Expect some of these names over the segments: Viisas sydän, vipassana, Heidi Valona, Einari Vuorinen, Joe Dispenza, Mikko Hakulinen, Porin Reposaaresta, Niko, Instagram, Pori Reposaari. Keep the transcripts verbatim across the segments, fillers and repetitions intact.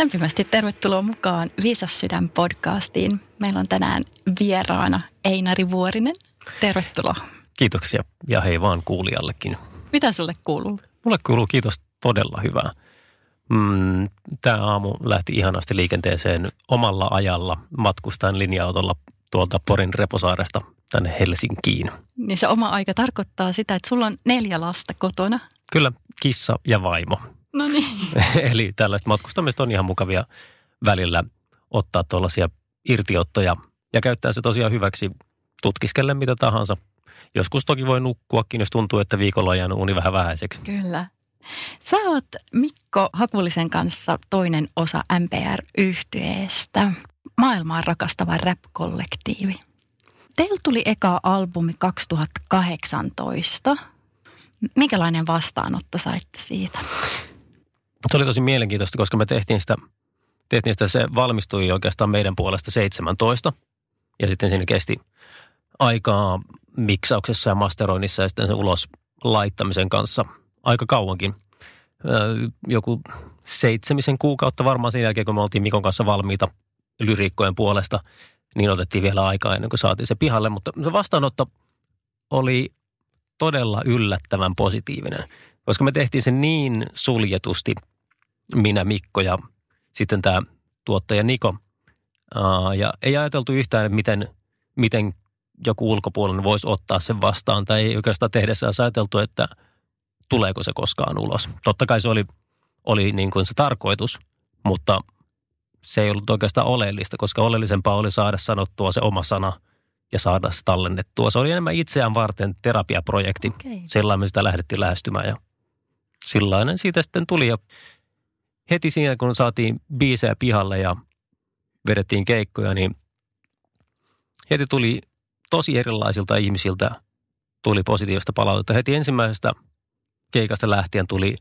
Lämpimästi tervetuloa mukaan Viisas sydän podcastiin. Meillä on tänään vieraana Einari Vuorinen. Tervetuloa. Kiitoksia ja hei vaan kuulijallekin. Mitä sulle kuuluu? Mulle kuuluu kiitos todella hyvää. Mm, tämä aamu lähti ihanasti liikenteeseen omalla ajalla matkustaen linja-autolla tuolta Porin Reposaaresta tänne Helsinkiin. Niin se oma aika tarkoittaa sitä, että sulla on neljä lasta kotona. Kyllä, kissa ja vaimo. No niin. Eli tällaista matkustamista on ihan mukavia välillä ottaa tuollaisia irtiottoja ja käyttää se tosiaan hyväksi tutkiskelle mitä tahansa. Joskus toki voi nukkuakin, jos tuntuu, että viikolla on jäänyt uni vähän vähäiseksi. Kyllä. Sä oot Mikko Hakulisen kanssa toinen osa M P R-yhtyeestä, maailmaa rakastava rap-kollektiivi. Teillä tuli eka albumi kaksituhattakahdeksantoista. Minkälainen vastaanotto saitte siitä? Se oli tosi mielenkiintoista, koska me tehtiin sitä, tehtiin sitä, se valmistui oikeastaan meidän puolesta seitsemäntoista. Ja sitten siinä kesti aikaa miksauksessa ja masteroinnissa ja sitten sen ulos laittamisen kanssa aika kauankin. Joku seitsemisen kuukautta varmaan sen jälkeen, kun me oltiin Mikon kanssa valmiita lyriikkojen puolesta, niin otettiin vielä aikaa ennen kuin saatiin se pihalle. Mutta se vastaanotto oli todella yllättävän positiivinen, koska me tehtiin se niin suljetusti, minä, Mikko ja sitten tämä tuottaja Niko. Ja ei ajateltu yhtään, että miten, miten joku ulkopuolinen voisi ottaa sen vastaan, tai ei oikeastaan tehdessä ajateltu, että tuleeko se koskaan ulos. Totta kai se oli, oli niin kuin se tarkoitus, mutta se ei ollut oikeastaan oleellista, koska oleellisempaa oli saada sanottua se oma sana ja saada se tallennettua. Se oli enemmän itseään varten terapiaprojekti. Okay. Sellainen me sitä lähdettiin lähestymään ja sillainen siitä sitten tuli. Ja heti siinä, kun saatiin biisejä pihalle ja vedettiin keikkoja, niin heti tuli tosi erilaisilta ihmisiltä tuli positiivista palautetta. Heti ensimmäisestä keikasta lähtien tuli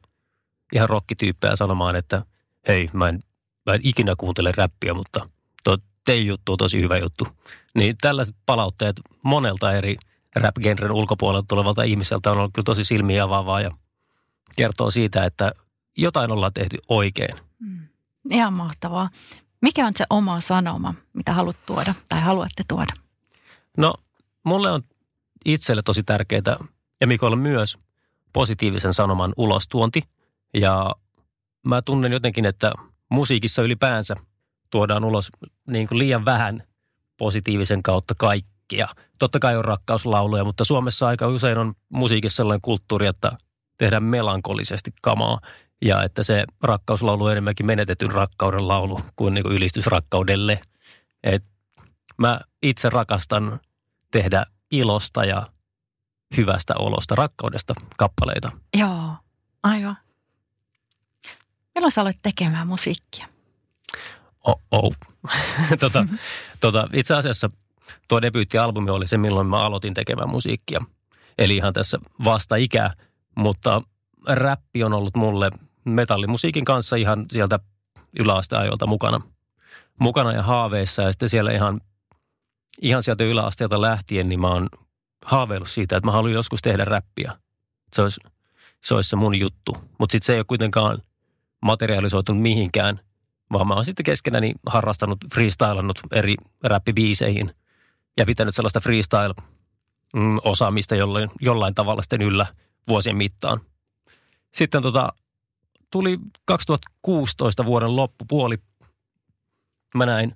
ihan rokkityyppejä sanomaan, että hei, mä en, mä en ikinä kuuntele räppiä, mutta tuo teidän juttu on tosi hyvä juttu. Niin tällaiset palautteet monelta eri rap-genren ulkopuolelta tulevalta ihmiseltä on ollut kyllä tosi silmiä avaavaa ja kertoo siitä, että jotain ollaan tehty oikein. Mm, ihan mahtavaa. Mikä on se oma sanoma, mitä haluat tuoda tai haluatte tuoda? No, mulle on itselle tosi tärkeää ja Mikolle myös positiivisen sanoman ulostuonti. Ja mä tunnen jotenkin, että musiikissa ylipäänsä tuodaan ulos niin kuin liian vähän positiivisen kautta kaikkia. Totta kai on rakkauslauluja, mutta Suomessa aika usein on musiikissa sellainen kulttuuri, että tehdään melankolisesti kamaa. Ja että se rakkauslaulu on enemmänkin menetetyn rakkauden laulu kuin, niin kuin ylistys rakkaudelle. Et mä itse rakastan tehdä ilosta ja hyvästä olosta, rakkaudesta kappaleita. Joo, aivan. Milloin sä aloit tekemään musiikkia? Oh-oh. tota, tota, itse asiassa tuo debyyttialbumi oli se, milloin mä aloitin tekemään musiikkia. Eli ihan tässä vasta ikää, mutta räppi on ollut mulle metallimusiikin kanssa ihan sieltä yläasteajolta mukana. Mukana ja haaveissa ja sitten siellä ihan, ihan sieltä yläasteelta lähtien, niin mä oon haaveillut siitä, että mä haluan joskus tehdä räppiä. Se olisi se, olisi se mun juttu. Mutta sitten se ei ole kuitenkaan materialisoitunut mihinkään, vaan mä oon sitten keskenäni harrastanut, freestylannut eri räppibiiseihin ja pitänyt sellaista freestyle-osaamista jollain, jollain tavalla sitten yllä vuosien mittaan. Sitten tota, tuli kaksituhattakuusitoista vuoden loppupuoli. Mä näin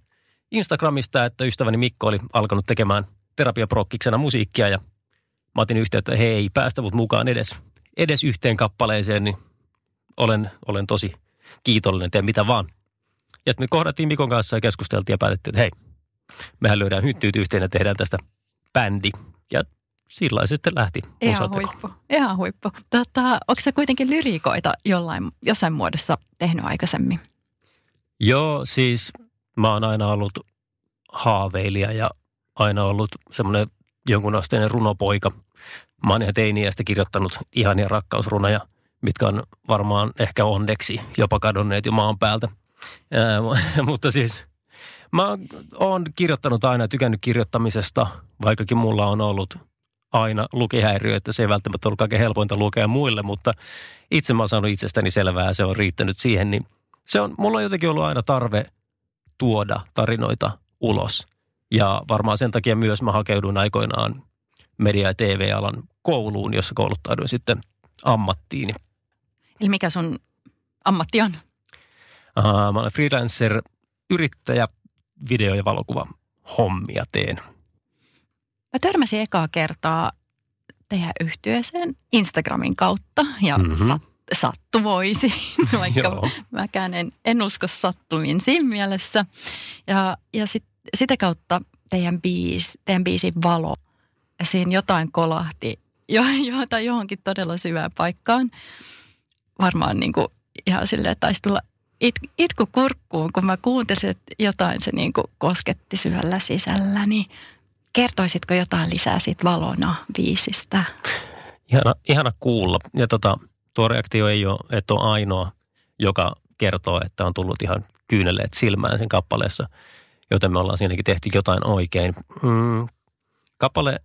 Instagramista, että ystäväni Mikko oli alkanut tekemään terapiaprokkiksena musiikkia ja mä otin yhteyttä, että hei, päästä mut mukaan edes, edes yhteen kappaleeseen, niin olen, olen tosi kiitollinen, teen mitä vaan. Ja sitten me kohdattiin Mikon kanssa ja keskusteltiin ja päätettiin, että hei, mehän löydään hyttyyt yhteen ja tehdään tästä bändi. Ja sillä lailla sitten lähti musateko. Ihan huippu, ihan huippu. Tota, onko sä kuitenkin lyriikoita jollain, jossain muodossa tehnyt aikaisemmin? Joo, siis mä oon aina ollut haaveilija ja aina ollut semmoinen jonkunasteinen runopoika. Mä oon ihan teiniästä kirjoittanut ihania rakkausrunoja, mitkä on varmaan ehkä onneksi jopa kadonneet jo maan päältä. Ää, mutta siis mä oon kirjoittanut aina, tykännyt kirjoittamisesta, vaikkakin mulla on ollut aina lukihäiriö, että se ei välttämättä ollut kaikkein helpointa lukea muille, mutta itse mä oon saanut itsestäni selvää, se on riittänyt siihen, niin se on, mulla on jotenkin ollut aina tarve tuoda tarinoita ulos. Ja varmaan sen takia myös mä hakeuduin aikoinaan media- ja T V-alan kouluun, jossa kouluttauduin sitten ammattiini. Eli mikä sun ammatti on? Uh, mä olen freelancer, yrittäjä, video- ja valokuva hommia teen. Mä törmäsin ekaa kertaa teidän yhtyeeseen Instagramin kautta ja mm-hmm. sat, sattuvoisi, vaikka mäkään en, en usko sattumiin siinä mielessä. Ja, ja sit, sitä kautta teidän, biis, teidän biisin Valo, siinä jotain kolahti jo, jo, tai johonkin todella syvään paikkaan. Varmaan niin kuin ihan silleen taisi tulla it, itku kurkkuun, kun mä kuuntelin, että jotain se niin kuin kosketti syvällä sisällä, niin kertoisitko jotain lisää siitä Valona-biisistä? Ihana, ihana kuulla. Ja tota, tuo reaktio ei ole, että on ainoa, joka kertoo, että on tullut ihan kyyneleet silmään sen kappaleessa, joten me ollaan siinäkin tehty jotain oikein. Mm, kappale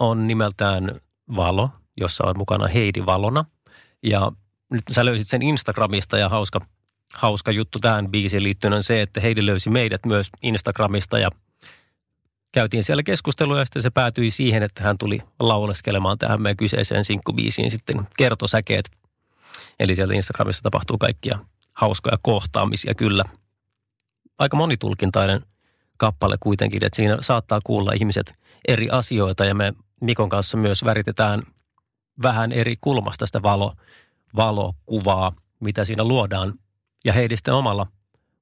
on nimeltään Valo, jossa on mukana Heidi Valona. Ja nyt sä löysit sen Instagramista ja hauska, hauska juttu tähän biisiin liittyen on se, että Heidi löysi meidät myös Instagramista ja käytiin siellä keskustelua ja sitten se päätyi siihen, että hän tuli lauleskelemaan tähän meidän kyseiseen sinkkubiisiin sitten kertosäkeet. Eli siellä Instagramissa tapahtuu kaikkia hauskoja kohtaamisia kyllä. Aika monitulkintainen kappale kuitenkin, että siinä saattaa kuulla ihmiset eri asioita ja me Mikon kanssa myös väritetään vähän eri kulmasta sitä valo, valokuvaa, mitä siinä luodaan. Ja Heidi sitten omalla,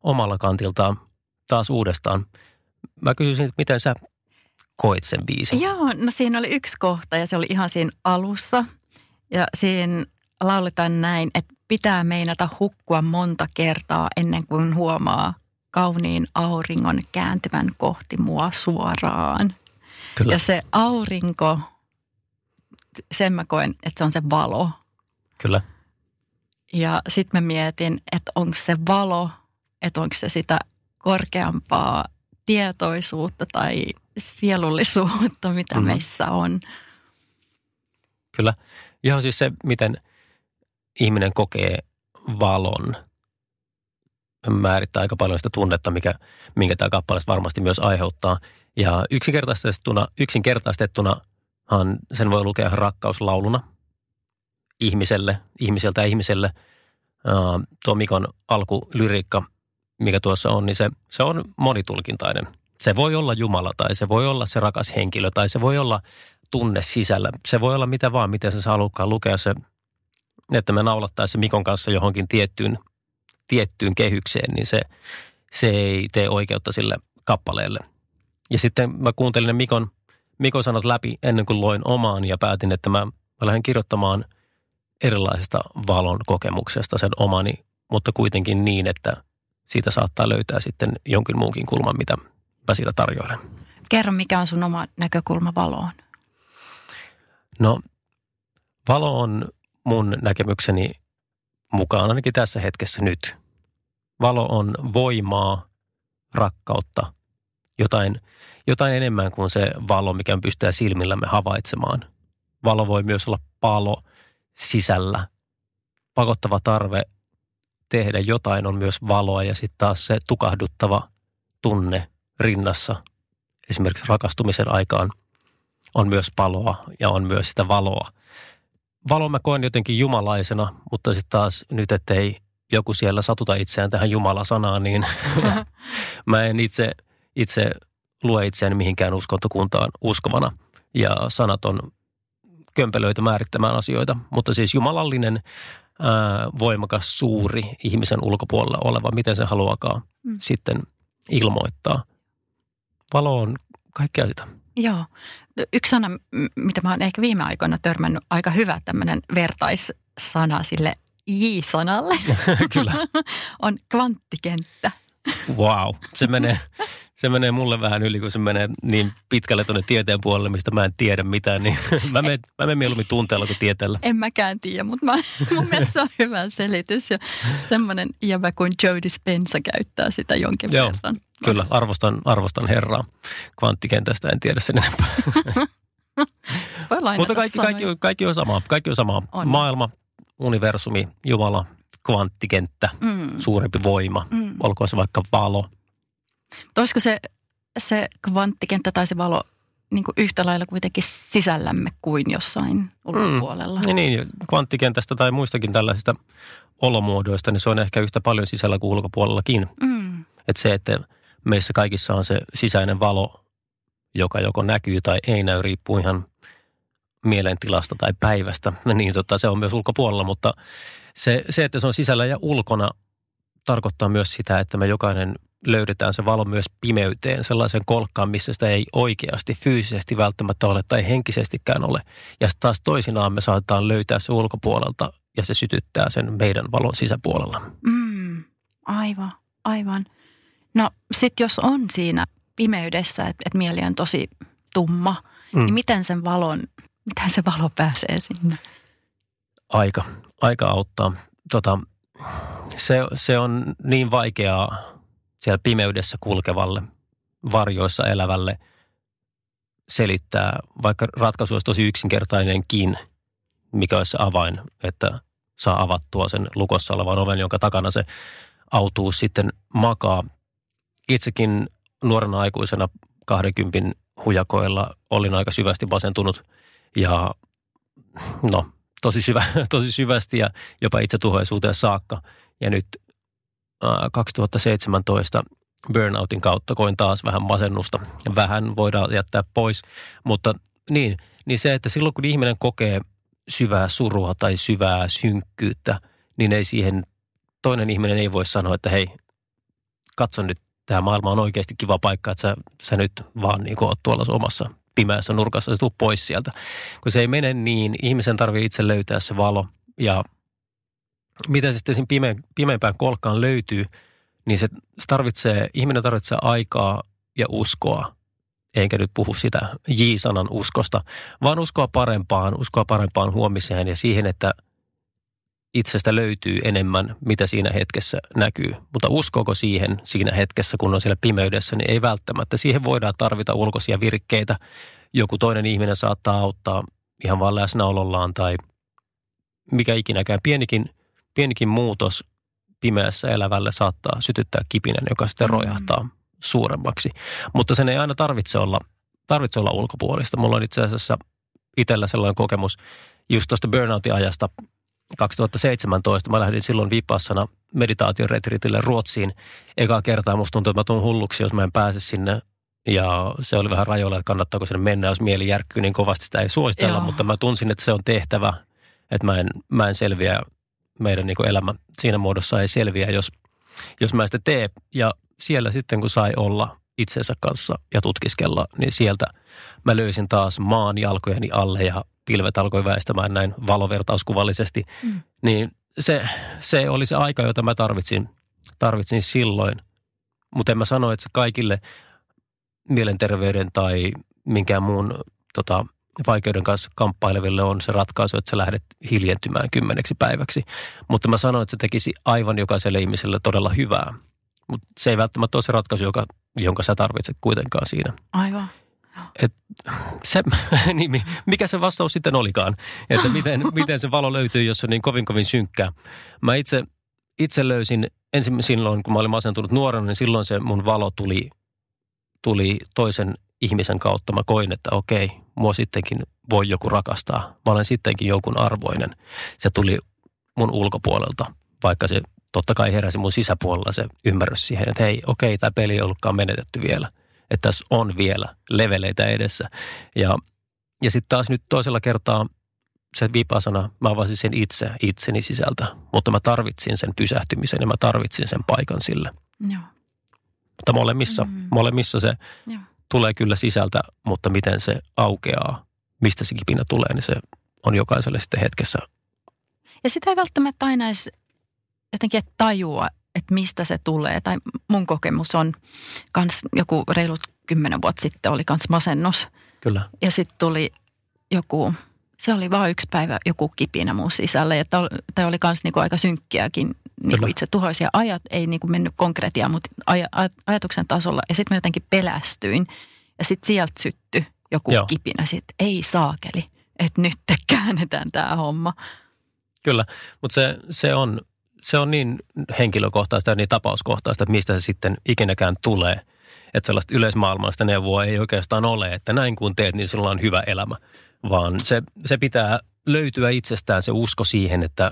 omalla kantiltaan taas uudestaan. Mä kysyisin, että miten sä koit sen biisin? Joo, no siinä oli yksi kohta ja se oli ihan siinä alussa. Ja siinä lauletaan näin, että pitää meinata hukkua monta kertaa ennen kuin huomaa kauniin auringon kääntyvän kohti mua suoraan. Kyllä. Ja se aurinko, sen mä koen, että se on se valo. Kyllä. Ja sit mä mietin, että onko se valo, että onko se sitä korkeampaa tietoisuutta tai sielullisuutta, mitä mm. meissä on. Kyllä. Ihan siis se, miten ihminen kokee valon, määrittää aika paljon sitä tunnetta, mikä, minkä tämä kappale varmasti myös aiheuttaa. Ja yksinkertaistettuna, yksinkertaistettunahan sen voi lukea rakkauslauluna ihmiselle, ihmiseltä ihmiselle. Uh, tuo Mikon alkulyriikka, mikä tuossa on, niin se, se on monitulkintainen. Se voi olla Jumala tai se voi olla se rakas henkilö tai se voi olla tunne sisällä. Se voi olla mitä vaan, miten se halukaan lukea se, että me naulattaisiin Mikon kanssa johonkin tiettyyn, tiettyyn kehykseen, niin se, se ei tee oikeutta sille kappaleelle. Ja sitten mä kuuntelin ne Mikon, Mikon sanat läpi ennen kuin loin omaan ja päätin, että mä, mä lähden kirjoittamaan erilaisesta valon kokemuksesta sen omani, mutta kuitenkin niin, että siitä saattaa löytää sitten jonkin muunkin kulman, mitä mä siitä tarjoilen. Kerro, mikä on sun oma näkökulma valoon? No, valo on mun näkemykseni mukaan ainakin tässä hetkessä nyt. Valo on voimaa, rakkautta, jotain, jotain enemmän kuin se valo, mikä me pystytään silmillämme havaitsemaan. Valo voi myös olla palo sisällä, pakottava tarve tehdä jotain on myös valoa ja sitten taas se tukahduttava tunne rinnassa. Esimerkiksi rakastumisen aikaan on myös paloa ja on myös sitä valoa. Valo mä koen jotenkin jumalaisena, mutta sitten taas nyt, ettei joku siellä satuta itseään tähän jumalasanaan, niin mä en itse, itse lue itseäni mihinkään uskontokuntaan uskovana. Ja sanat on kömpelöitä määrittämään asioita, mutta siis jumalallinen voimakas, suuri, ihmisen ulkopuolella oleva, miten se haluakaan mm. sitten ilmoittaa. Valo on kaikkea sitä. Joo. Yksi sana, mitä mä oon ehkä viime aikoina törmännyt, aika hyvä tämmöinen vertaissana sille J-sanalle. Kyllä. On kvanttikenttä. Wow. Se menee, se menee mulle vähän yli, kun se menee niin pitkälle tuonne tieteen puolelle, mistä mä en tiedä mitään. Niin mä menen me mieluummin tunteella kuin tieteellä. En mäkään tiedä, mutta mä, mun mielestä se on hyvä selitys. Ja semmoinen jävä kuin Joe Dispenza käyttää sitä jonkin Joo, verran. Kyllä, arvostan, arvostan herraa. Kvanttikentästä en tiedä sen enempää. Voi lainata. Mutta kaikki, kaikki, kaikki on samaa. Kaikki on samaa. On. Maailma, universumi, Jumala, kvanttikenttä, mm. suurempi voima, mm. olkoon se vaikka valo. Olisiko se, se kvanttikenttä tai se valo niin kuin yhtä lailla kuitenkin sisällämme kuin jossain ulkopuolella? Mm. Niin, kvanttikentästä tai muistakin tällaisista olomuodoista, niin se on ehkä yhtä paljon sisällä kuin ulkopuolellakin. Mm. Että se, että meissä kaikissa on se sisäinen valo, joka joko näkyy tai ei näy, riippuu ihan mielentilasta tai päivästä, niin tota, se on myös ulkopuolella, mutta se, se, että se on sisällä ja ulkona, tarkoittaa myös sitä, että me jokainen löydetään se valo myös pimeyteen, sellaisen kolkkaan, missä sitä ei oikeasti fyysisesti välttämättä ole tai henkisestikään ole. Ja taas toisinaan me saatetaan löytää se ulkopuolelta ja se sytyttää sen meidän valon sisäpuolella. Mm, aivan, aivan. No sitten jos on siinä pimeydessä, että et mieli on tosi tumma, mm. niin miten sen valon, miten se valo pääsee sinne? Aika, aika auttaa. Tota, se, se on niin vaikeaa siellä pimeydessä kulkevalle, varjoissa elävälle selittää, vaikka ratkaisu olisi tosi yksinkertainenkin, mikä olisi se avain, että saa avattua sen lukossa olevan oven, jonka takana se autuus sitten makaa. Itsekin nuorena aikuisena kahdenkympin hujakoilla olin aika syvästi masentunut ja no tosi, syvä, tosi syvästi ja jopa itsetuhoisuuteen saakka. Ja nyt kaksituhattaseitsemäntoista burnoutin kautta koin taas vähän masennusta. Vähän voidaan jättää pois, mutta niin, niin se, että silloin kun ihminen kokee syvää surua tai syvää synkkyyttä, niin ei siihen, toinen ihminen ei voi sanoa, että hei, katso nyt, tämä maailma on oikeasti kiva paikka, että sä, sä nyt vaan niin oot tuolla omassa pimeässä nurkassa, sä tuut pois sieltä. Kun se ei mene niin, ihmisen tarvitsee itse löytää se valo ja mitä se sitten siinä pime, pimeimpään kolkkaan löytyy, niin se tarvitsee, ihminen tarvitsee aikaa ja uskoa. Eikä nyt puhu sitä J-sanan uskosta, vaan uskoa parempaan, uskoa parempaan huomiseen ja siihen, että itsestä löytyy enemmän, mitä siinä hetkessä näkyy. Mutta uskoako siihen siinä hetkessä, kun on siellä pimeydessä, niin ei välttämättä. Siihen voidaan tarvita ulkoisia virkkeitä. Joku toinen ihminen saattaa auttaa ihan vaan läsnäolollaan tai mikä ikinäkään pienikin Pienikin muutos pimeässä elävälle saattaa sytyttää kipinän, joka sitten rojahtaa mm. suuremmaksi. Mutta sen ei aina tarvitse olla, tarvitse olla ulkopuolista. Mulla on itse asiassa itsellä sellainen kokemus just tuosta burnoutin ajasta kaksituhattaseitsemäntoista. Mä lähdin silloin vipassana meditaatioretriitille Ruotsiin. Ekaa kertaa musta tuntuu, että mä tuun hulluksi, jos mä en pääse sinne. Ja se oli vähän rajoilla, että kannattaako sinne mennä, jos mieli järkkyy, niin kovasti sitä ei suositella. Joo. Mutta mä tunsin, että se on tehtävä, että mä en, mä en selviä. Meidän niin kuin elämä siinä muodossa ei selviä, jos, jos mä sitä tee. Ja siellä sitten, kun sai olla itsensä kanssa ja tutkiskella, niin sieltä mä löysin taas maan jalkojeni alle ja pilvet alkoi väistämään näin valovertauskuvallisesti. Mm. Niin se, se oli se aika, jota mä tarvitsin, tarvitsin silloin. Mutta en mä sano, että se kaikille mielenterveyden tai minkään muun tota, vaikeuden kanssa kamppaileville on se ratkaisu, että sä lähdet hiljentymään kymmeneksi päiväksi. Mutta mä sanoin, että se tekisi aivan jokaiselle ihmiselle todella hyvää. Mutta se ei välttämättä ole se ratkaisu, joka, jonka sä tarvitset kuitenkaan siinä. Aivan. Et se, niin, mikä se vastaus sitten olikaan? Että miten, miten se valo löytyy, jos on niin kovin kovin synkkää? Mä itse, itse löysin, ensin silloin kun mä olin masentunut nuorena, niin silloin se mun valo tuli, tuli toisen ihmisen kautta. Mä koin, että okei, mua sittenkin voi joku rakastaa. Mä olen sittenkin jonkun arvoinen. Se tuli mun ulkopuolelta, vaikka se totta kai heräsi mun sisäpuolella se ymmärrys siihen, että hei, okei, tämä peli ei ollutkaan menetetty vielä. Että tässä on vielä leveleitä edessä. Ja, ja sitten taas nyt toisella kertaa se vipassana, mä avasin sen itse, itseni sisältä, mutta mä tarvitsin sen pysähtymisen ja mä tarvitsin sen paikan sille. Joo. Mutta molemmissa, mm-hmm. molemmissa se... Joo. Tulee kyllä sisältä, mutta miten se aukeaa, mistä se kipinä tulee, niin se on jokaiselle sitten hetkessä. Ja sitä ei välttämättä aina edes jotenkin tajua, että mistä se tulee. Tai mun kokemus on kans joku reilut kymmenen vuotta sitten oli kans masennus. Kyllä. Ja sitten tuli joku, se oli vaan yksi päivä joku kipinä mun sisällä. Ja tämä oli kans niinku aika synkkiäkin. Niin itse tuhoisia ajat, ei niin kuin mennyt konkretiaan, mutta aj- aj- ajatuksen tasolla. Ja sitten mä jotenkin pelästyin. Ja sitten sieltä syttyi joku Joo. kipinä. Sitten ei saakeli, että nyt käännetään tämä homma. Kyllä, mutta se, se on, se on niin henkilökohtaista ja niin tapauskohtaista, että mistä se sitten ikinäkään tulee. Että sellaista yleismaailmallista neuvoa ei oikeastaan ole, että näin kun teet, niin sulla on hyvä elämä. Vaan se, se pitää löytyä itsestään se usko siihen, että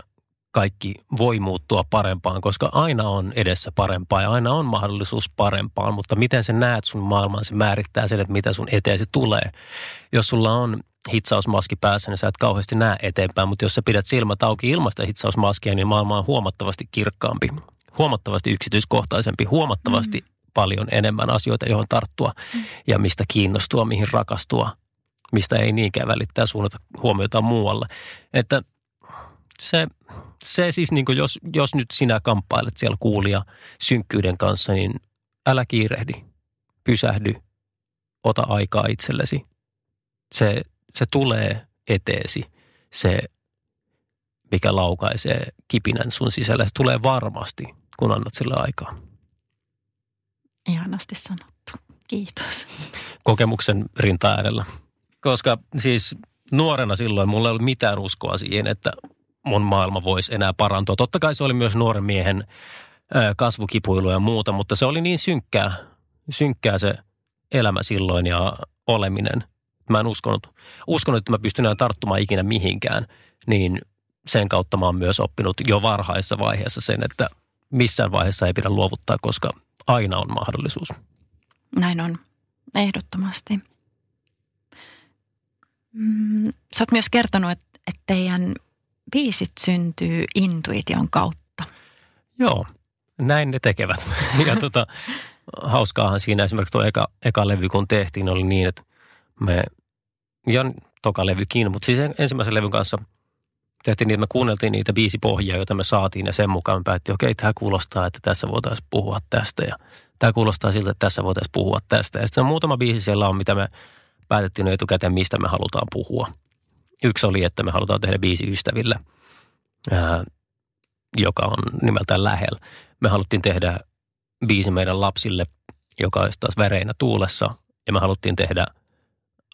kaikki voi muuttua parempaan, koska aina on edessä parempaa ja aina on mahdollisuus parempaan, mutta miten sä näet sun maailman, se määrittää sen, että mitä sun eteesi tulee. Jos sulla on hitsausmaski päässä, niin sä et kauheasti näe eteenpäin, mutta jos sä pidät silmät auki ilmaista hitsausmaskia, niin maailma on huomattavasti kirkkaampi, huomattavasti yksityiskohtaisempi, huomattavasti mm. paljon enemmän asioita, johon tarttua mm. ja mistä kiinnostua, mihin rakastua, mistä ei niinkään välittää suunnata huomiota muualle. Että se, se siis niin kuin jos, jos nyt sinä kamppailet siellä kuulija synkkyyden kanssa, niin älä kiirehdi, pysähdy, ota aikaa itsellesi. Se, se tulee eteesi, se mikä laukaisee kipinän sun sisällä, se tulee varmasti, kun annat sille aikaa. Ihanasti sanottu. Kiitos. Kokemuksen rinta äärellä. Koska siis nuorena silloin mulla ei ollut mitään uskoa siihen, että mun maailma voisi enää parantua. Totta kai se oli myös nuoren miehen kasvukipuilua ja muuta, mutta se oli niin synkkää, synkkää se elämä silloin ja oleminen. Mä en uskonut, uskonut, että mä pystyn enää tarttumaan ikinä mihinkään, niin sen kautta mä oon myös oppinut jo varhaisessa vaiheessa sen, että missään vaiheessa ei pidä luovuttaa, koska aina on mahdollisuus. Näin on, ehdottomasti. Mm, sä oot myös kertonut, että, että teidän biisit syntyy intuition kautta. Joo, näin ne tekevät. Ja tota, hauskaahan siinä esimerkiksi tuo eka, eka levy, kun tehtiin, oli niin, että me, ja toka levykin, mutta siis ensimmäisen levyn kanssa tehtiin niitä, me kuunneltiin niitä biisipohjia, joita me saatiin, ja sen mukaan me päättiin, okei, tämä kuulostaa, että tässä voitaisiin puhua tästä, ja tämä kuulostaa siltä, että tässä voitaisiin puhua tästä. Ja sitten muutama biisi siellä on, mitä me päätettiin etukäteen, mistä me halutaan puhua. Yksi oli, että me halutaan tehdä biisi ystäville, ää, joka on nimeltään Lähellä. Me haluttiin tehdä biisi meidän lapsille, joka olisi taas Vereinä tuulessa, ja me haluttiin tehdä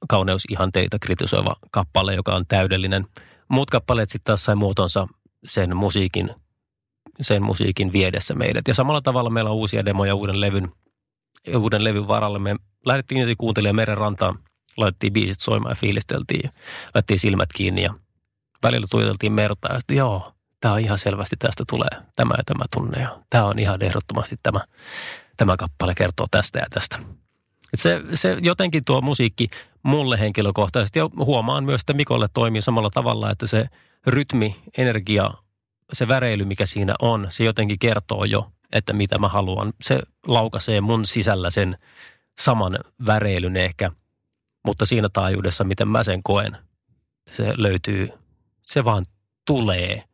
kauneusihanteita kritisoiva kappale, joka on täydellinen. Muut kappaleet sitten taas sai muotonsa sen musiikin, sen musiikin viedessä meidät. Ja samalla tavalla meillä on uusia demoja uuden levyn, uuden levyn varalle. Me lähdettiin niitä kuuntelemaan meren rantaan, laitettiin biisit soimaan ja fiilisteltiin, laitettiin silmät kiinni ja välillä tuijoteltiin merta ja sitten joo, tämä on ihan selvästi, tästä tulee tämä ja tämä tunne ja tämä on ihan ehdottomasti tämä, tämä kappale kertoo tästä ja tästä. Se, se jotenkin tuo musiikki mulle henkilökohtaisesti, ja huomaan myös, että Mikolle toimii samalla tavalla, että se rytmi, energia, se väreily, mikä siinä on, se jotenkin kertoo jo, että mitä mä haluan. Se laukaisee mun sisällä sen saman väreilyn ehkä, mutta siinä taajuudessa, miten mä sen koen, se löytyy, se vaan tulee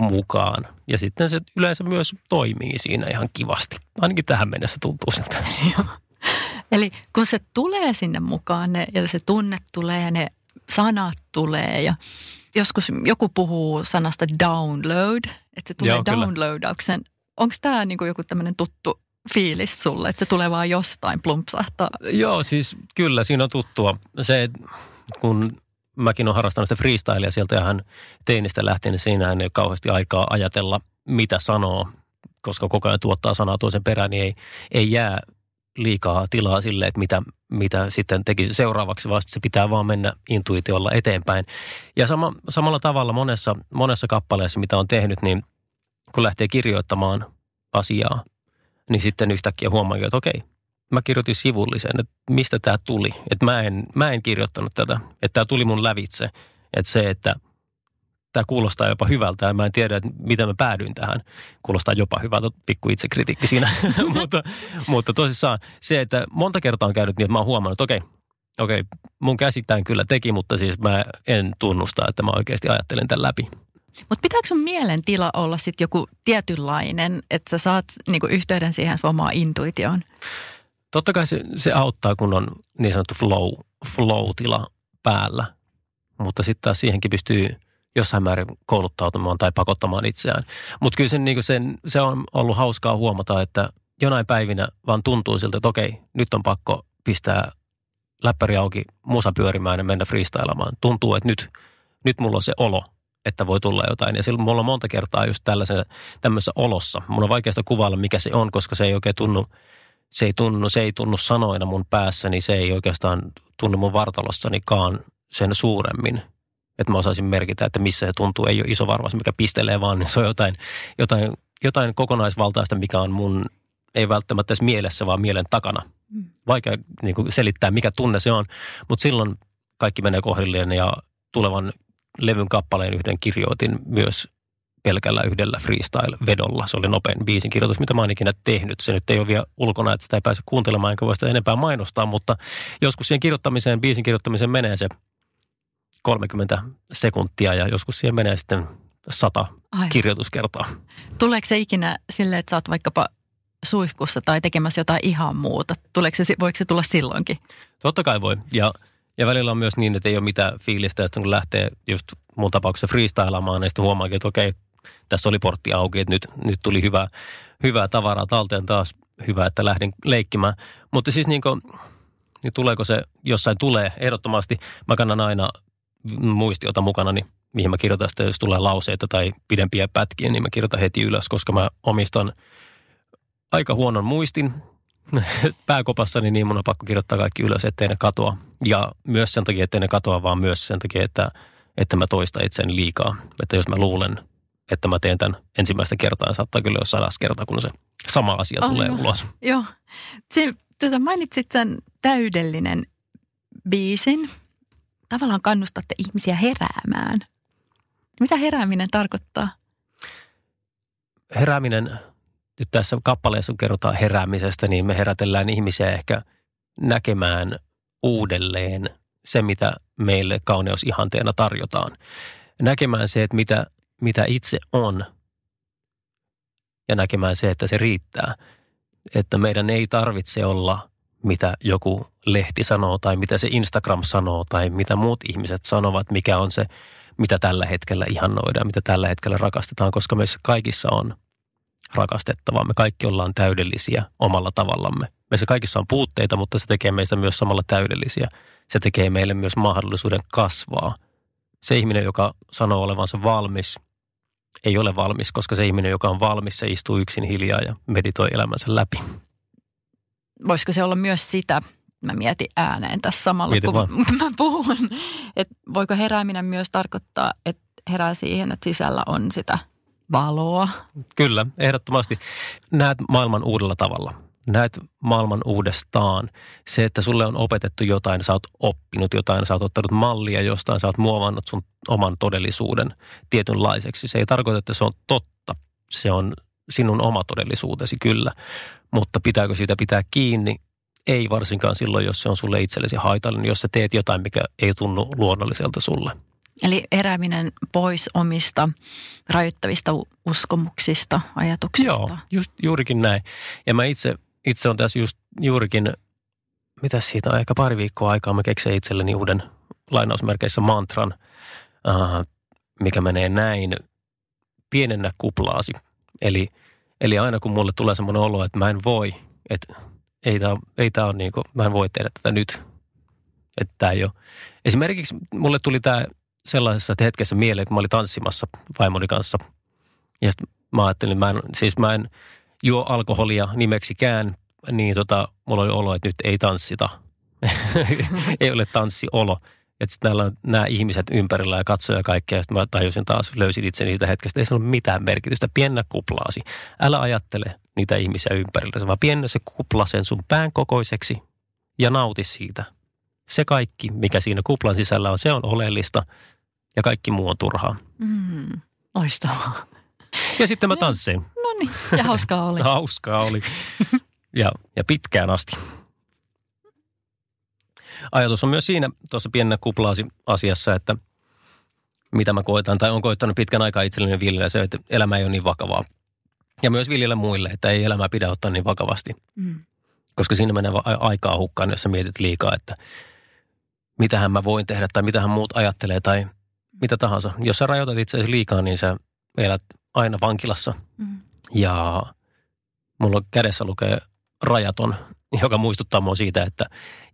mukaan. Ja sitten se yleensä myös toimii siinä ihan kivasti. Ainakin tähän mennessä tuntuu siltä. Eli kun se tulee sinne mukaan ne, ja se tunne tulee ja ne sanat tulee ja joskus joku puhuu sanasta download, että se tulee. Joo, downloadauksen. Onko tämä niinku joku tämmöinen tuttu fiilis sulle, että se tulee vaan jostain plumpsahtaa? Joo, siis kyllä siinä on tuttua. Se, kun mäkin olen harrastanut sitä freestylea sieltä ja hän teinistä lähtien, niin siinähän ei ole kauheasti aikaa ajatella, mitä sanoo, koska koko ajan tuottaa sanaa toisen perään, niin ei, ei jää liikaa tilaa sille, että mitä, mitä sitten tekisi seuraavaksi, vasta se pitää vaan mennä intuitiolla eteenpäin. Ja sama, samalla tavalla monessa, monessa kappaleessa, mitä on tehnyt, niin kun lähtee kirjoittamaan asiaa, niin sitten yhtäkkiä huomaa, että okei, mä kirjoitin sivullisen, että mistä tämä tuli. Että mä en, mä en kirjoittanut tätä, että tämä tuli mun lävitse. Että se, että tämä kuulostaa jopa hyvältä ja mä en tiedä, että miten mä päädyin tähän. Kuulostaa jopa hyvältä, pikku itsekritiikki siinä. mutta, mutta tosissaan se, että monta kertaa on käynyt niin, että mä oon huomannut, että okei, okei, mun käsittäin kyllä teki, mutta siis mä en tunnusta, että mä oikeasti ajattelen tämän läpi. Mutta pitääkö sun mielen tila olla sitten joku tietynlainen, että sä saat niinku yhteyden siihen sun omaan intuitioon? Totta kai se, se auttaa, kun on niin sanottu flow, flow-tila päällä, mutta sitten taas siihenkin pystyy jossain määrin kouluttautumaan tai pakottamaan itseään. Mutta kyllä sen, niin sen, se on ollut hauskaa huomata, että jonain päivinä vaan tuntuu siltä, että okei, nyt on pakko pistää läppäri auki, musa pyörimään ja mennä freestailamaan. Tuntuu, että nyt, nyt mulla on se olo, että voi tulla jotain. Ja silloin mulla on monta kertaa just tämmöisessä olossa. Mun on vaikeasta kuvailla, mikä se on, koska se ei oikein tunnu, se ei tunnu, se ei tunnu sanoina mun päässäni, se ei oikeastaan tunnu mun vartalossanikaan sen suuremmin. Että mä osaisin merkitä, että missä se tuntuu. Ei ole iso varvas, mikä pistelee vaan, niin se on jotain, jotain, jotain kokonaisvaltaista, mikä on mun, ei välttämättä edes mielessä, vaan mielen takana. Vaikea niin kuin selittää, mikä tunne se on, mutta silloin kaikki menee kohdilleen ja tulevan levyn kappaleen yhden kirjoitin myös pelkällä yhdellä freestyle-vedolla. Se oli nopein biisin kirjoitus, mitä mä oon ikinä tehnyt. Se nyt ei ole vielä ulkona, että sitä ei pääse kuuntelemaan, enkä voi sitä enempää mainostaa, mutta joskus siihen kirjoittamiseen, biisin kirjoittamiseen menee se kolmekymmentä sekuntia ja joskus siihen menee sitten sata Ai. kirjoituskertaa. Tuleeko se ikinä silleen, että sä oot vaikkapa suihkussa tai tekemässä jotain ihan muuta? Tuleeko se, voiko se tulla silloinkin? Totta kai voi. Ja, ja välillä on myös niin, että ei ole mitään fiilistä. Ja sitten kun lähtee just mun tapauksessa freestylaamaan, niin sitten huomaakin, että okei, tässä oli portti auki, että nyt, nyt tuli hyvää, hyvää tavaraa talteen taas. Hyvä, että lähdin leikkimään. Mutta siis niin kuin, niin tuleeko se jossain tulee? Ehdottomasti mä kannan aina muistiota mukana, niin mihin mä kirjoitan sitä, jos tulee lauseita tai pidempiä pätkiä, niin mä kirjoitan heti ylös, koska mä omistan aika huonon muistin pääkopassani, niin mun on pakko kirjoittaa kaikki ylös, ettei ne katoa. Ja myös sen takia, ettei ne katoa, vaan myös sen takia, että, että mä toistan itseäni liikaa. Että jos mä luulen, että mä teen tämän ensimmäistä kertaa, niin saattaa kyllä olla sadas kertaa, kun se sama asia Aina. tulee ulos. Joo. Siin, tota, mainitsit sen täydellinen biisin. Tavallaan kannustatte ihmisiä heräämään. Mitä herääminen tarkoittaa? Herääminen... Nyt tässä kappaleessa, kun kerrotaan heräämisestä, niin me herätellään ihmisiä ehkä näkemään uudelleen se, mitä meille kauneusihanteena tarjotaan. Näkemään se, että mitä, mitä itse on ja näkemään se, että se riittää. Että meidän ei tarvitse olla, mitä joku lehti sanoo tai mitä se Instagram sanoo tai mitä muut ihmiset sanovat, mikä on se, mitä tällä hetkellä ihannoidaan, mitä tällä hetkellä rakastetaan, koska meissä kaikissa on rakastettavaa. Me kaikki ollaan täydellisiä omalla tavallamme. Meissä kaikissa on puutteita, mutta se tekee meistä myös samalla täydellisiä. Se tekee meille myös mahdollisuuden kasvaa. Se ihminen, joka sanoo olevansa valmis, ei ole valmis, koska se ihminen, joka on valmis, se istuu yksin hiljaa ja meditoi elämänsä läpi. Voisiko se olla myös sitä, mä mietin ääneen tässä samalla, mietin kun vaan. Mä puhun, että voiko herääminen myös tarkoittaa, että herää siihen, että sisällä on sitä valoa. Kyllä, ehdottomasti. Näet maailman uudella tavalla. Näet maailman uudestaan. Se, että sulle on opetettu jotain, sä oot oppinut jotain, sä oot ottanut mallia jostain, sä oot muovannut sun oman todellisuuden tietynlaiseksi. Se ei tarkoita, että se on totta. Se on sinun oma todellisuutesi, kyllä. Mutta pitääkö siitä pitää kiinni? Ei varsinkaan silloin, jos se on sulle itsellesi haitallinen, jos sä teet jotain, mikä ei tunnu luonnolliselta sulle. Eli herääminen pois omista rajoittavista uskomuksista, ajatuksista. Joo, just, juurikin näin. Ja mä itse, itse on tässä just juurikin, mitä siitä on, ehkä pari viikkoa aikaa mä keksin itselleni uuden lainausmerkeissä mantran, äh, mikä menee näin, pienennä kuplaasi. Eli, eli aina kun mulle tulee semmoinen olo, että mä en voi, että ei tää, ei tää on niin kuin, mä en voi tehdä tätä nyt, että tää ei ole. Esimerkiksi mulle tuli tää sellaisessa hetkessä mieleen, kun mä olin tanssimassa vaimoni kanssa. Ja sitten mä ajattelin, mä en, siis mä en juo alkoholia nimeksikään, niin tota, mulla oli olo, että nyt ei tanssita. Ei ole tanssiolo. Että sitten näillä on nämä ihmiset ympärillä ja katsoja ja kaikkea. Ja sitten mä tajusin taas, löysin itse niitä hetkestä. Ei se ole mitään merkitystä. Piennä kuplaasi. Älä ajattele niitä ihmisiä ympärillä, vaan piennä se kupla sen sun pään kokoiseksi ja nauti siitä. Se kaikki, mikä siinä kuplan sisällä on, se on oleellista ja kaikki muu on turhaa. Mm, loistavaa. Ja sitten mä tanssin. No niin, ja hauskaa oli. Hauskaa oli. Ja, ja pitkään asti. Ajatus on myös siinä, tuossa pienenä kuplaasi asiassa, että mitä mä koitan tai on koittanut pitkän aikaa itselleni viljellä se, että elämä ei ole niin vakavaa. Ja myös viljellä muille, että ei elämää pidä ottaa niin vakavasti. Mm. Koska siinä menee aikaa hukkaan, jos sä mietit liikaa, että mitähän mä voin tehdä tai mitähän muut ajattelee tai mitä tahansa. Jos sä rajoitat itseäsi liikaa, niin sä elät aina vankilassa. Mm. Ja mulla kädessä lukee rajaton, joka muistuttaa mua siitä, että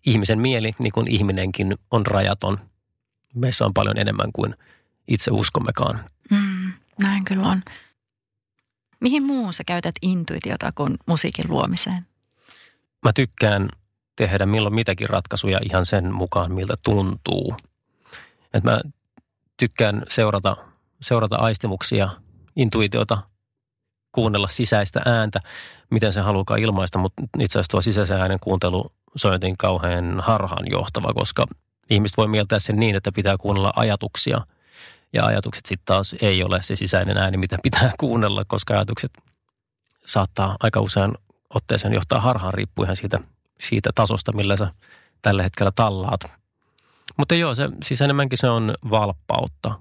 ihmisen mieli, niin kuin ihminenkin, on rajaton. Meissä on paljon enemmän kuin itse uskommekaan. Mm, näin kyllä on. Mihin muuhun sä käytät intuitiota kuin musiikin luomiseen? Mä tykkään tehdä milloin mitäkin ratkaisuja ihan sen mukaan, miltä tuntuu. Et mä tykkään seurata, seurata aistimuksia, intuitiota, kuunnella sisäistä ääntä, miten sen haluaa ilmaista, mutta itse asiassa tuo sisäisen äänen kuuntelu soitin kauhean harhaanjohtava, koska ihmiset voi mieltää sen niin, että pitää kuunnella ajatuksia. Ja ajatukset sitten taas ei ole se sisäinen ääni, mitä pitää kuunnella, koska ajatukset saattaa aika usein otteeseen johtaa harhaan riippuen siitä, siitä tasosta, millä sä tällä hetkellä tallaat. Mutta joo, se, siis enemmänkin se on valppautta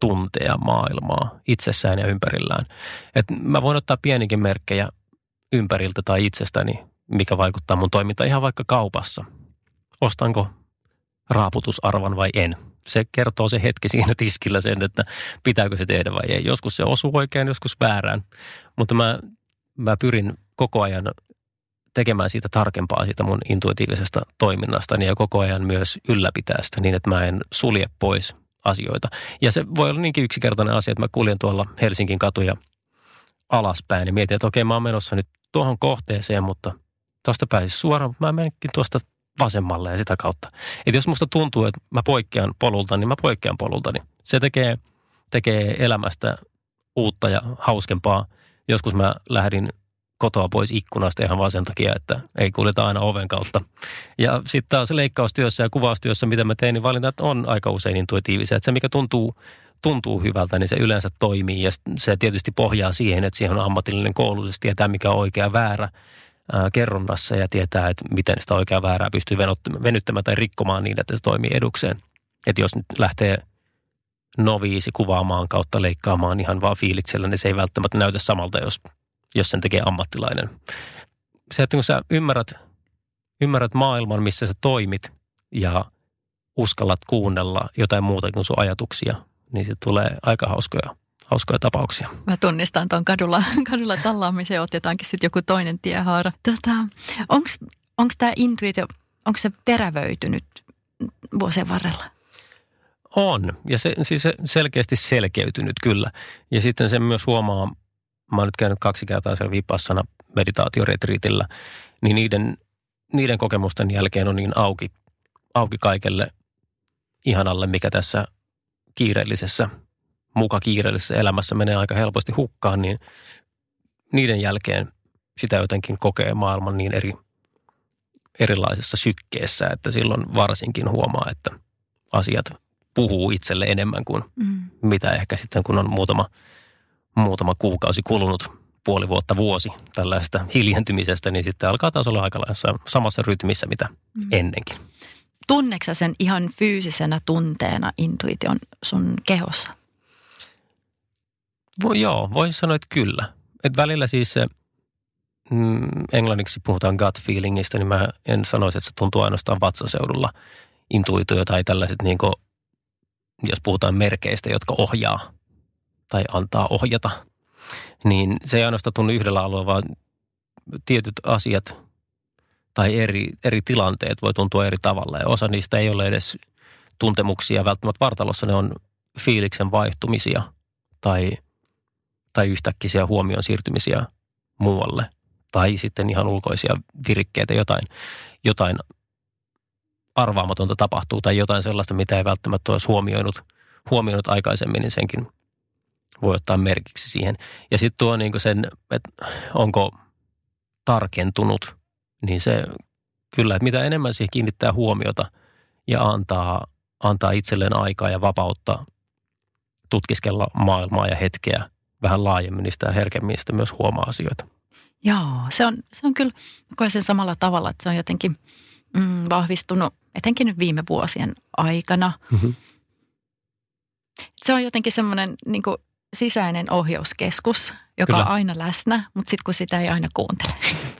tuntea maailmaa itsessään ja ympärillään. Et mä voin ottaa pienikin merkkejä ympäriltä tai itsestäni, mikä vaikuttaa mun toimintaan ihan vaikka kaupassa. Ostanko raaputusarvan vai en? Se kertoo se hetki siinä tiskillä sen, että pitääkö se tehdä vai ei. Joskus se osuu oikein, joskus väärään. Mutta mä, mä pyrin koko ajan tekemään siitä tarkempaa, siitä mun intuitiivisesta toiminnastani ja koko ajan myös ylläpitää sitä niin, että mä en sulje pois asioita. Ja se voi olla niinkin yksinkertainen asia, että mä kuljen tuolla Helsingin katuja alaspäin ja mietin, että okei, mä oon menossa nyt tuohon kohteeseen, mutta tuosta pääsis suoraan, mutta mä menenkin tuosta vasemmalle ja sitä kautta. Että jos musta tuntuu, että mä poikkean polulta, niin mä poikkean polulta, niin se tekee, tekee elämästä uutta ja hauskempaa. Joskus mä lähdin kotoa pois ikkunasta ihan vaan sen takia, että ei kuljeta aina oven kautta. Ja sitten taas leikkaustyössä ja kuvaustyössä, mitä mä tein, niin valinnat on aika usein intuitiivisia. Että se, mikä tuntuu, tuntuu hyvältä, niin se yleensä toimii. Ja se tietysti pohjaa siihen, että siihen on ammatillinen koulutus, tietää mikä on oikea väärä kerronnassa ja tietää, että miten sitä oikeaa väärää pystyy venyttämään tai rikkomaan niin, että se toimii edukseen. Että jos nyt lähtee noviisi kuvaamaan kautta leikkaamaan ihan vaan fiiliksellä, niin se ei välttämättä näytä samalta, jos, jos sen tekee ammattilainen. Se, että kun sä ymmärrät, ymmärrät maailman, missä sä toimit ja uskallat kuunnella jotain muuta kuin sun ajatuksia, niin se tulee aika hauskoja. Hauskoja tapauksia. Mä tunnistan tuon kadulla, kadulla tallaamiseen, otetaankin sitten joku toinen tiehaara. Tota, onko tämä intuitio, onko se terävöitynyt vuosien varrella? On, ja se, siis se selkeästi selkeytynyt kyllä. Ja sitten sen myös huomaa, mä oon nyt käynyt kaksi kertaa siellä vipassana meditaatioretriitillä, niin niiden, niiden kokemusten jälkeen on niin auki, auki kaikelle ihanalle, mikä tässä kiireellisessä muka kiireellisessä elämässä menee aika helposti hukkaan, niin niiden jälkeen sitä jotenkin kokee maailman niin eri, erilaisessa sykkeessä, että silloin varsinkin huomaa, että asiat puhuu itselle enemmän kuin mm. mitä ehkä sitten, kun on muutama, muutama kuukausi kulunut, puoli vuotta, vuosi tällaista hiljentymisestä, niin sitten alkaa taas olla aika lailla samassa rytmissä, mitä mm. ennenkin. Tunneksä sen ihan fyysisenä tunteena intuition sun kehossa? Voi, joo, voisi sanoa, että kyllä. Et välillä siis se, mm, englanniksi puhutaan gut feelingistä, niin mä en sanoisi, että se tuntuu ainoastaan vatsaseudulla. Intuitio tai tällaiset, niin kuin, jos puhutaan merkeistä, jotka ohjaa tai antaa ohjata, niin se ei ainoastaan tunnu yhdellä alueella, vaan tietyt asiat tai eri, eri tilanteet voi tuntua eri tavalla. Ja osa niistä ei ole edes tuntemuksia, välttämättä vartalossa ne on fiiliksen vaihtumisia tai tai yhtäkkisiä huomion siirtymisiä muualle, tai sitten ihan ulkoisia virikkeitä, jotain, jotain arvaamatonta tapahtuu, tai jotain sellaista, mitä ei välttämättä olisi huomioinut, huomioinut aikaisemmin, niin senkin voi ottaa merkiksi siihen. Ja sitten tuo niin kuin sen, että onko tarkentunut, niin se kyllä, että mitä enemmän siihen kiinnittää huomiota ja antaa, antaa itselleen aikaa ja vapautta tutkiskella maailmaa ja hetkeä, vähän laajemmin, niin sitä herkemmin sitä myös huomaa asioita. Joo, se on, se on kyllä koisen samalla tavalla, että se on jotenkin mm, vahvistunut etenkin nyt viime vuosien aikana. Mm-hmm. Se on jotenkin semmoinen niin kuin sisäinen ohjauskeskus, joka kyllä on aina läsnä, mutta sitten kun sitä ei aina kuuntele.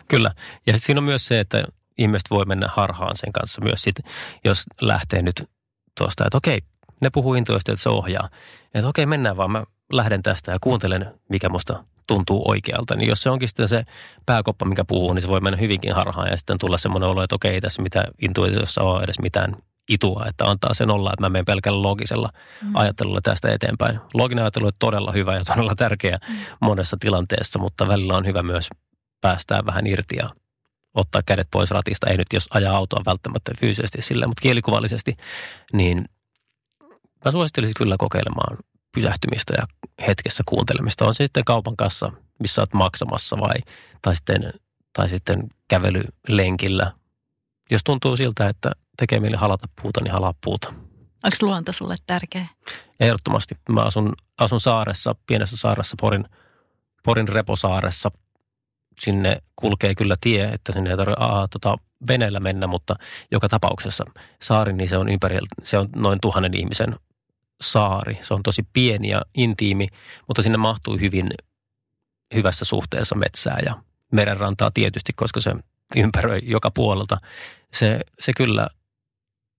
Kyllä, ja siinä on myös se, että ihmiset voi mennä harhaan sen kanssa myös sit, jos lähtee nyt tuosta, että okei, ne puhuu intuosta, että se ohjaa. Että okei, mennään vaan, mä lähden tästä ja kuuntelen, mikä musta tuntuu oikealta. Niin jos se onkin sitten se pääkoppa, mikä puhuu, niin se voi mennä hyvinkin harhaan ja sitten tulla semmoinen olo, että okei, ei tässä mitään intuitiossa ole edes mitään itua, että antaa sen olla, että mä menen pelkällä loogisella mm. ajattelulla tästä eteenpäin. Looginen ajattelu on todella hyvä ja todella tärkeä mm. monessa tilanteessa, mutta välillä on hyvä myös päästää vähän irti ja ottaa kädet pois ratista. Ei nyt, jos ajaa autoa välttämättä fyysisesti sillä, mutta kielikuvallisesti, niin mä suosittelisin kyllä kokeilemaan pysähtymistä ja hetkessä kuuntelemista. On se sitten kaupan kassa, missä olet maksamassa vai, tai sitten, tai sitten kävelylenkillä. Jos tuntuu siltä, että tekee mieli halata puuta, niin halaa puuta. Onko luonto sulle tärkeä? Ehdottomasti. Mä asun, asun saaressa, pienessä saaressa, Porin, Porin Reposaaressa. Sinne kulkee kyllä tie, että sinne ei tarvitse aa, tota, veneellä mennä, mutta joka tapauksessa saari, niin se on, ympäri, se on noin tuhannen ihmisen saari. Se on tosi pieni ja intiimi, mutta sinne mahtuu hyvin hyvässä suhteessa metsää ja merenrantaa tietysti, koska se ympäröi joka puolelta. Se, se kyllä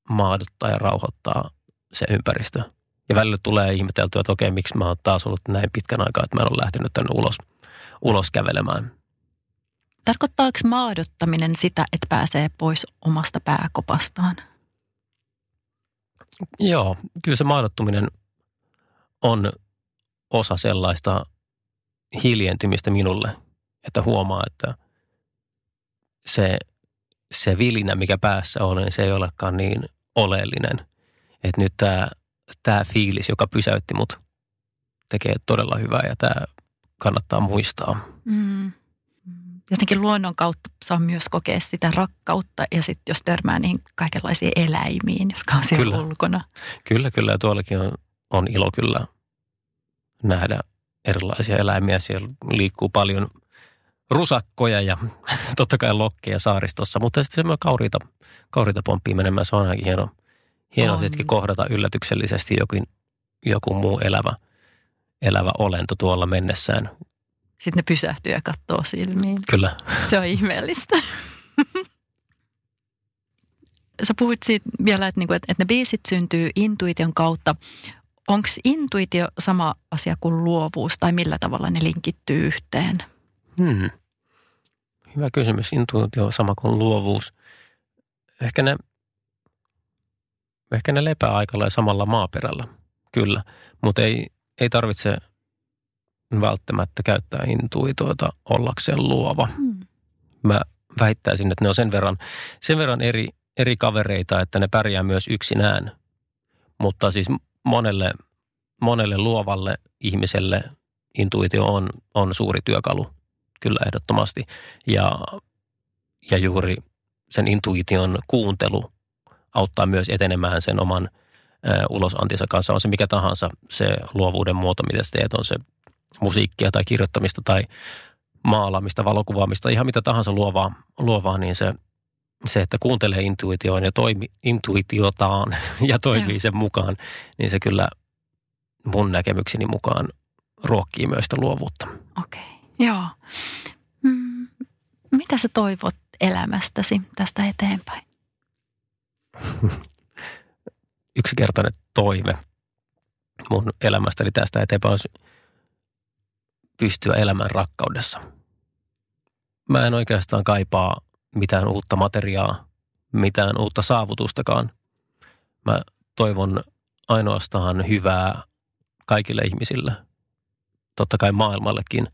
maaduttaa ja rauhoittaa se ympäristö. Ja välillä tulee ihmeteltyä, että okei, miksi mä oon taas ollut näin pitkän aikaa, että mä en ole lähtenyt tänne ulos, ulos kävelemään. Tarkoittaako maadottaminen sitä, että pääsee pois omasta pääkopastaan? Joo, kyllä se maadottuminen on osa sellaista hiljentymistä minulle, että huomaa, että se, se vilinä, mikä päässä on, niin se ei olekaan niin oleellinen. Että nyt tämä, tämä fiilis, joka pysäytti mut, tekee todella hyvää ja tämä kannattaa muistaa. Mm. Jotenkin luonnon kautta saa myös kokea sitä rakkautta ja sitten jos törmää niihin kaikenlaisiin eläimiin, jotka on siellä kyllä. ulkona. Kyllä, kyllä. Ja tuollakin on, on ilo kyllä nähdä erilaisia eläimiä. Siellä liikkuu paljon rusakkoja ja totta kai lokkeja saaristossa, mutta sitten semmoinen kauriita, kauriita pomppii menemään. Se on ainakin hieno, hieno hetki kohdata yllätyksellisesti jokin, joku muu elävä, elävä olento tuolla mennessään. Sitten ne pysähtyy ja katsoo silmiin. Kyllä. Se on ihmeellistä. Sä puhuit siitä vielä, että, niinku, että ne biisit syntyy intuition kautta. Onko intuitio sama asia kuin luovuus tai millä tavalla ne linkittyy yhteen? Hmm. Hyvä kysymys. Intuitio on sama kuin luovuus. Ehkä ne, ehkä ne lepää aikalla ja samalla maaperällä, kyllä. Mutta ei, ei tarvitse välttämättä käyttää intuitioita ollakseen luova. Hmm. Mä väittäisin, että ne on sen verran, sen verran eri, eri kavereita, että ne pärjää myös yksinään. Mutta siis monelle, monelle luovalle ihmiselle intuitio on, on suuri työkalu. Kyllä ehdottomasti. Ja, ja juuri sen intuition kuuntelu auttaa myös etenemään sen oman ä, ulosantinsa kanssa. On se mikä tahansa se luovuuden muoto, mitä sä teet, on se musiikkia tai kirjoittamista tai maalaamista, valokuvaamista, ihan mitä tahansa luovaa, luovaa niin se, se, että kuuntelee intuitioon ja toimi, intuitiotaan ja toimii sen mukaan, niin se kyllä mun näkemykseni mukaan ruokkii myös sitä luovuutta. Okei. Okay. Joo. Mm, mitä sä toivot elämästäsi tästä eteenpäin? Yksinkertainen toive mun elämästäni tästä eteenpäin olisi pystyä elämään rakkaudessa. Mä en oikeastaan kaipaa mitään uutta materiaa, mitään uutta saavutustakaan. Mä toivon ainoastaan hyvää kaikille ihmisille, totta kai maailmallekin,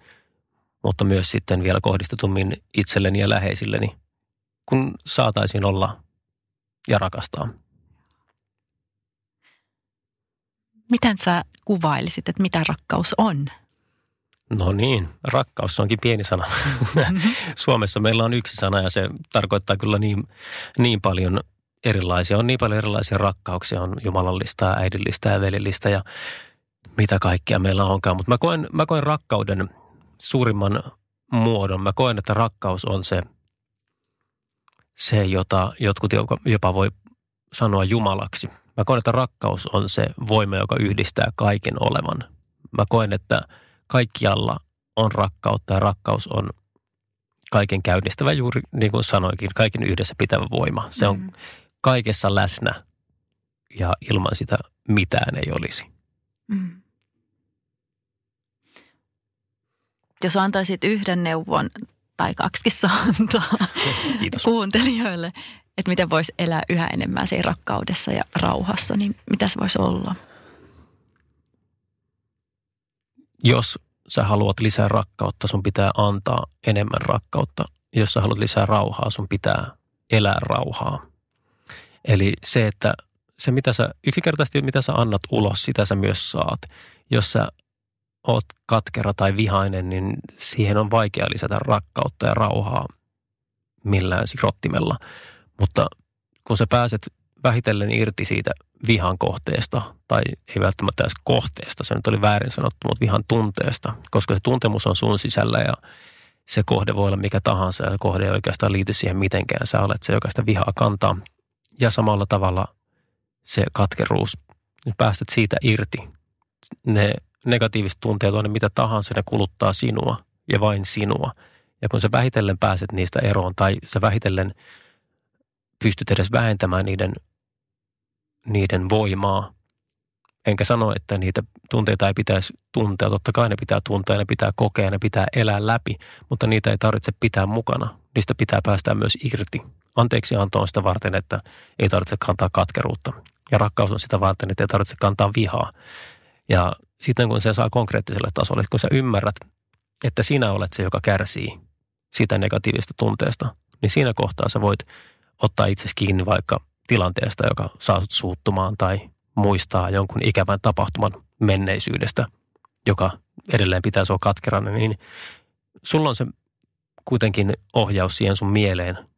mutta myös sitten vielä kohdistetummin itselleni ja läheisilleni, kun saataisiin olla ja rakastaa. Miten sä kuvailisit, että mitä rakkaus on? No niin, rakkaus onkin pieni sana. Mm-hmm. Suomessa meillä on yksi sana ja se tarkoittaa kyllä niin, niin paljon erilaisia. On niin paljon erilaisia rakkauksia, on jumalallista ja äidillistä ja velillistä ja mitä kaikkea meillä onkaan. Mutta mä koen, mä koen rakkauden suurimman muodon. Mä koen, että rakkaus on se, se jota jotkut jopa voi sanoa jumalaksi. Mä koen, että rakkaus on se voima, joka yhdistää kaiken olevan. Mä koen, että kaikkialla on rakkautta ja rakkaus on kaiken käynnistävä juuri, niin kuin sanoinkin, kaiken yhdessä pitävä voima. Se on mm. kaikessa läsnä ja ilman sitä mitään ei olisi. Mm. Jos antaisit yhden neuvon, tai kaksikin saa antaa kuuntelijoille, että miten voisi elää yhä enemmän siinä rakkaudessa ja rauhassa, niin mitä se voisi olla? Jos sä haluat lisää rakkautta, sun pitää antaa enemmän rakkautta. Jos sä haluat lisää rauhaa, sun pitää elää rauhaa. Eli se, että se mitä sä, yksinkertaisesti mitä sä annat ulos, sitä sä myös saat. Jos sä oot katkera tai vihainen, niin siihen on vaikea lisätä rakkautta ja rauhaa millään sikrottimella. Mutta kun sä pääset vähitellen irti siitä vihan kohteesta, tai ei välttämättä edes kohteesta, se nyt oli väärin sanottu, mutta vihan tunteesta, koska se tuntemus on sun sisällä ja se kohde voi olla mikä tahansa ja se kohde ei oikeastaan liity siihen mitenkään. Sä olet se, joka sitä vihaa kantaa ja samalla tavalla se katkeruus, niin päästät siitä irti. Ne negatiiviset tunteet on ne mitä tahansa, ne kuluttaa sinua ja vain sinua. Ja kun sä vähitellen pääset niistä eroon tai sä vähitellen pystyt edes vähentämään niiden, niiden voimaa. Enkä sano, että niitä tunteita ei pitäisi tuntea. Totta kai ne pitää tuntea, ne pitää kokea, ne pitää elää läpi, mutta niitä ei tarvitse pitää mukana. Niistä pitää päästä myös irti. Anteeksi antoon sitä varten, että ei tarvitse kantaa katkeruutta. Ja rakkaus on sitä varten, että ei tarvitse kantaa vihaa. Ja sitten kun se saa konkreettiselle tasolle, kun sä ymmärrät, että sinä olet se, joka kärsii sitä negatiivista tunteesta, niin siinä kohtaa sä voit ottaa itsesi kiinni vaikka tilanteesta, joka saa sut suuttumaan tai muistaa jonkun ikävän tapahtuman menneisyydestä, joka edelleen pitää sua katkerana, niin sulla on se kuitenkin ohjaus siihen sun mieleen.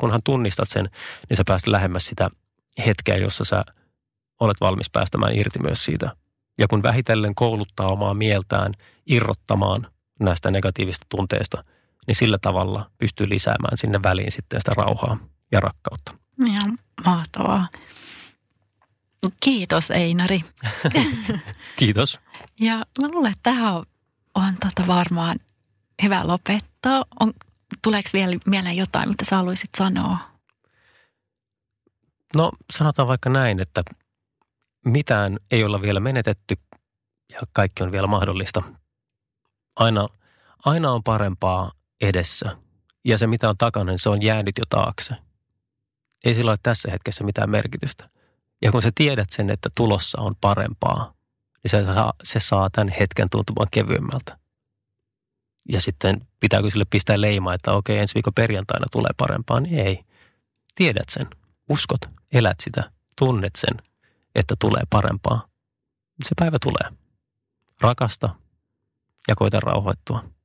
Kunhan tunnistat sen, niin sä pääst lähemmäs sitä hetkeä, jossa sä olet valmis päästämään irti myös siitä. Ja kun vähitellen kouluttaa omaa mieltään irrottamaan näistä negatiivista tunteista, niin sillä tavalla pystyy lisäämään sinne väliin sitten sitä rauhaa ja rakkautta. Ihan mahtavaa. Kiitos Einari. Kiitos. Ja mä luulen, että tähän on, on tota varmaan hyvä lopettaa. On, tuleeko vielä mieleen jotain, mitä sä haluaisit sanoa? No sanotaan vaikka näin, että mitään ei olla vielä menetetty ja kaikki on vielä mahdollista. Aina, aina on parempaa edessä ja se mitä on takana, niin se on jäänyt jo taakse. Ei sillä ole tässä hetkessä mitään merkitystä. Ja kun sä tiedät sen, että tulossa on parempaa, niin se saa, se saa tämän hetken tuntumaan kevyemmältä. Ja sitten pitääkö sille pistää leimaa, että okei, ensi viikon perjantaina tulee parempaa, niin ei. Tiedät sen, uskot, elät sitä, tunnet sen, että tulee parempaa. Se päivä tulee. Rakasta ja koita rauhoittua.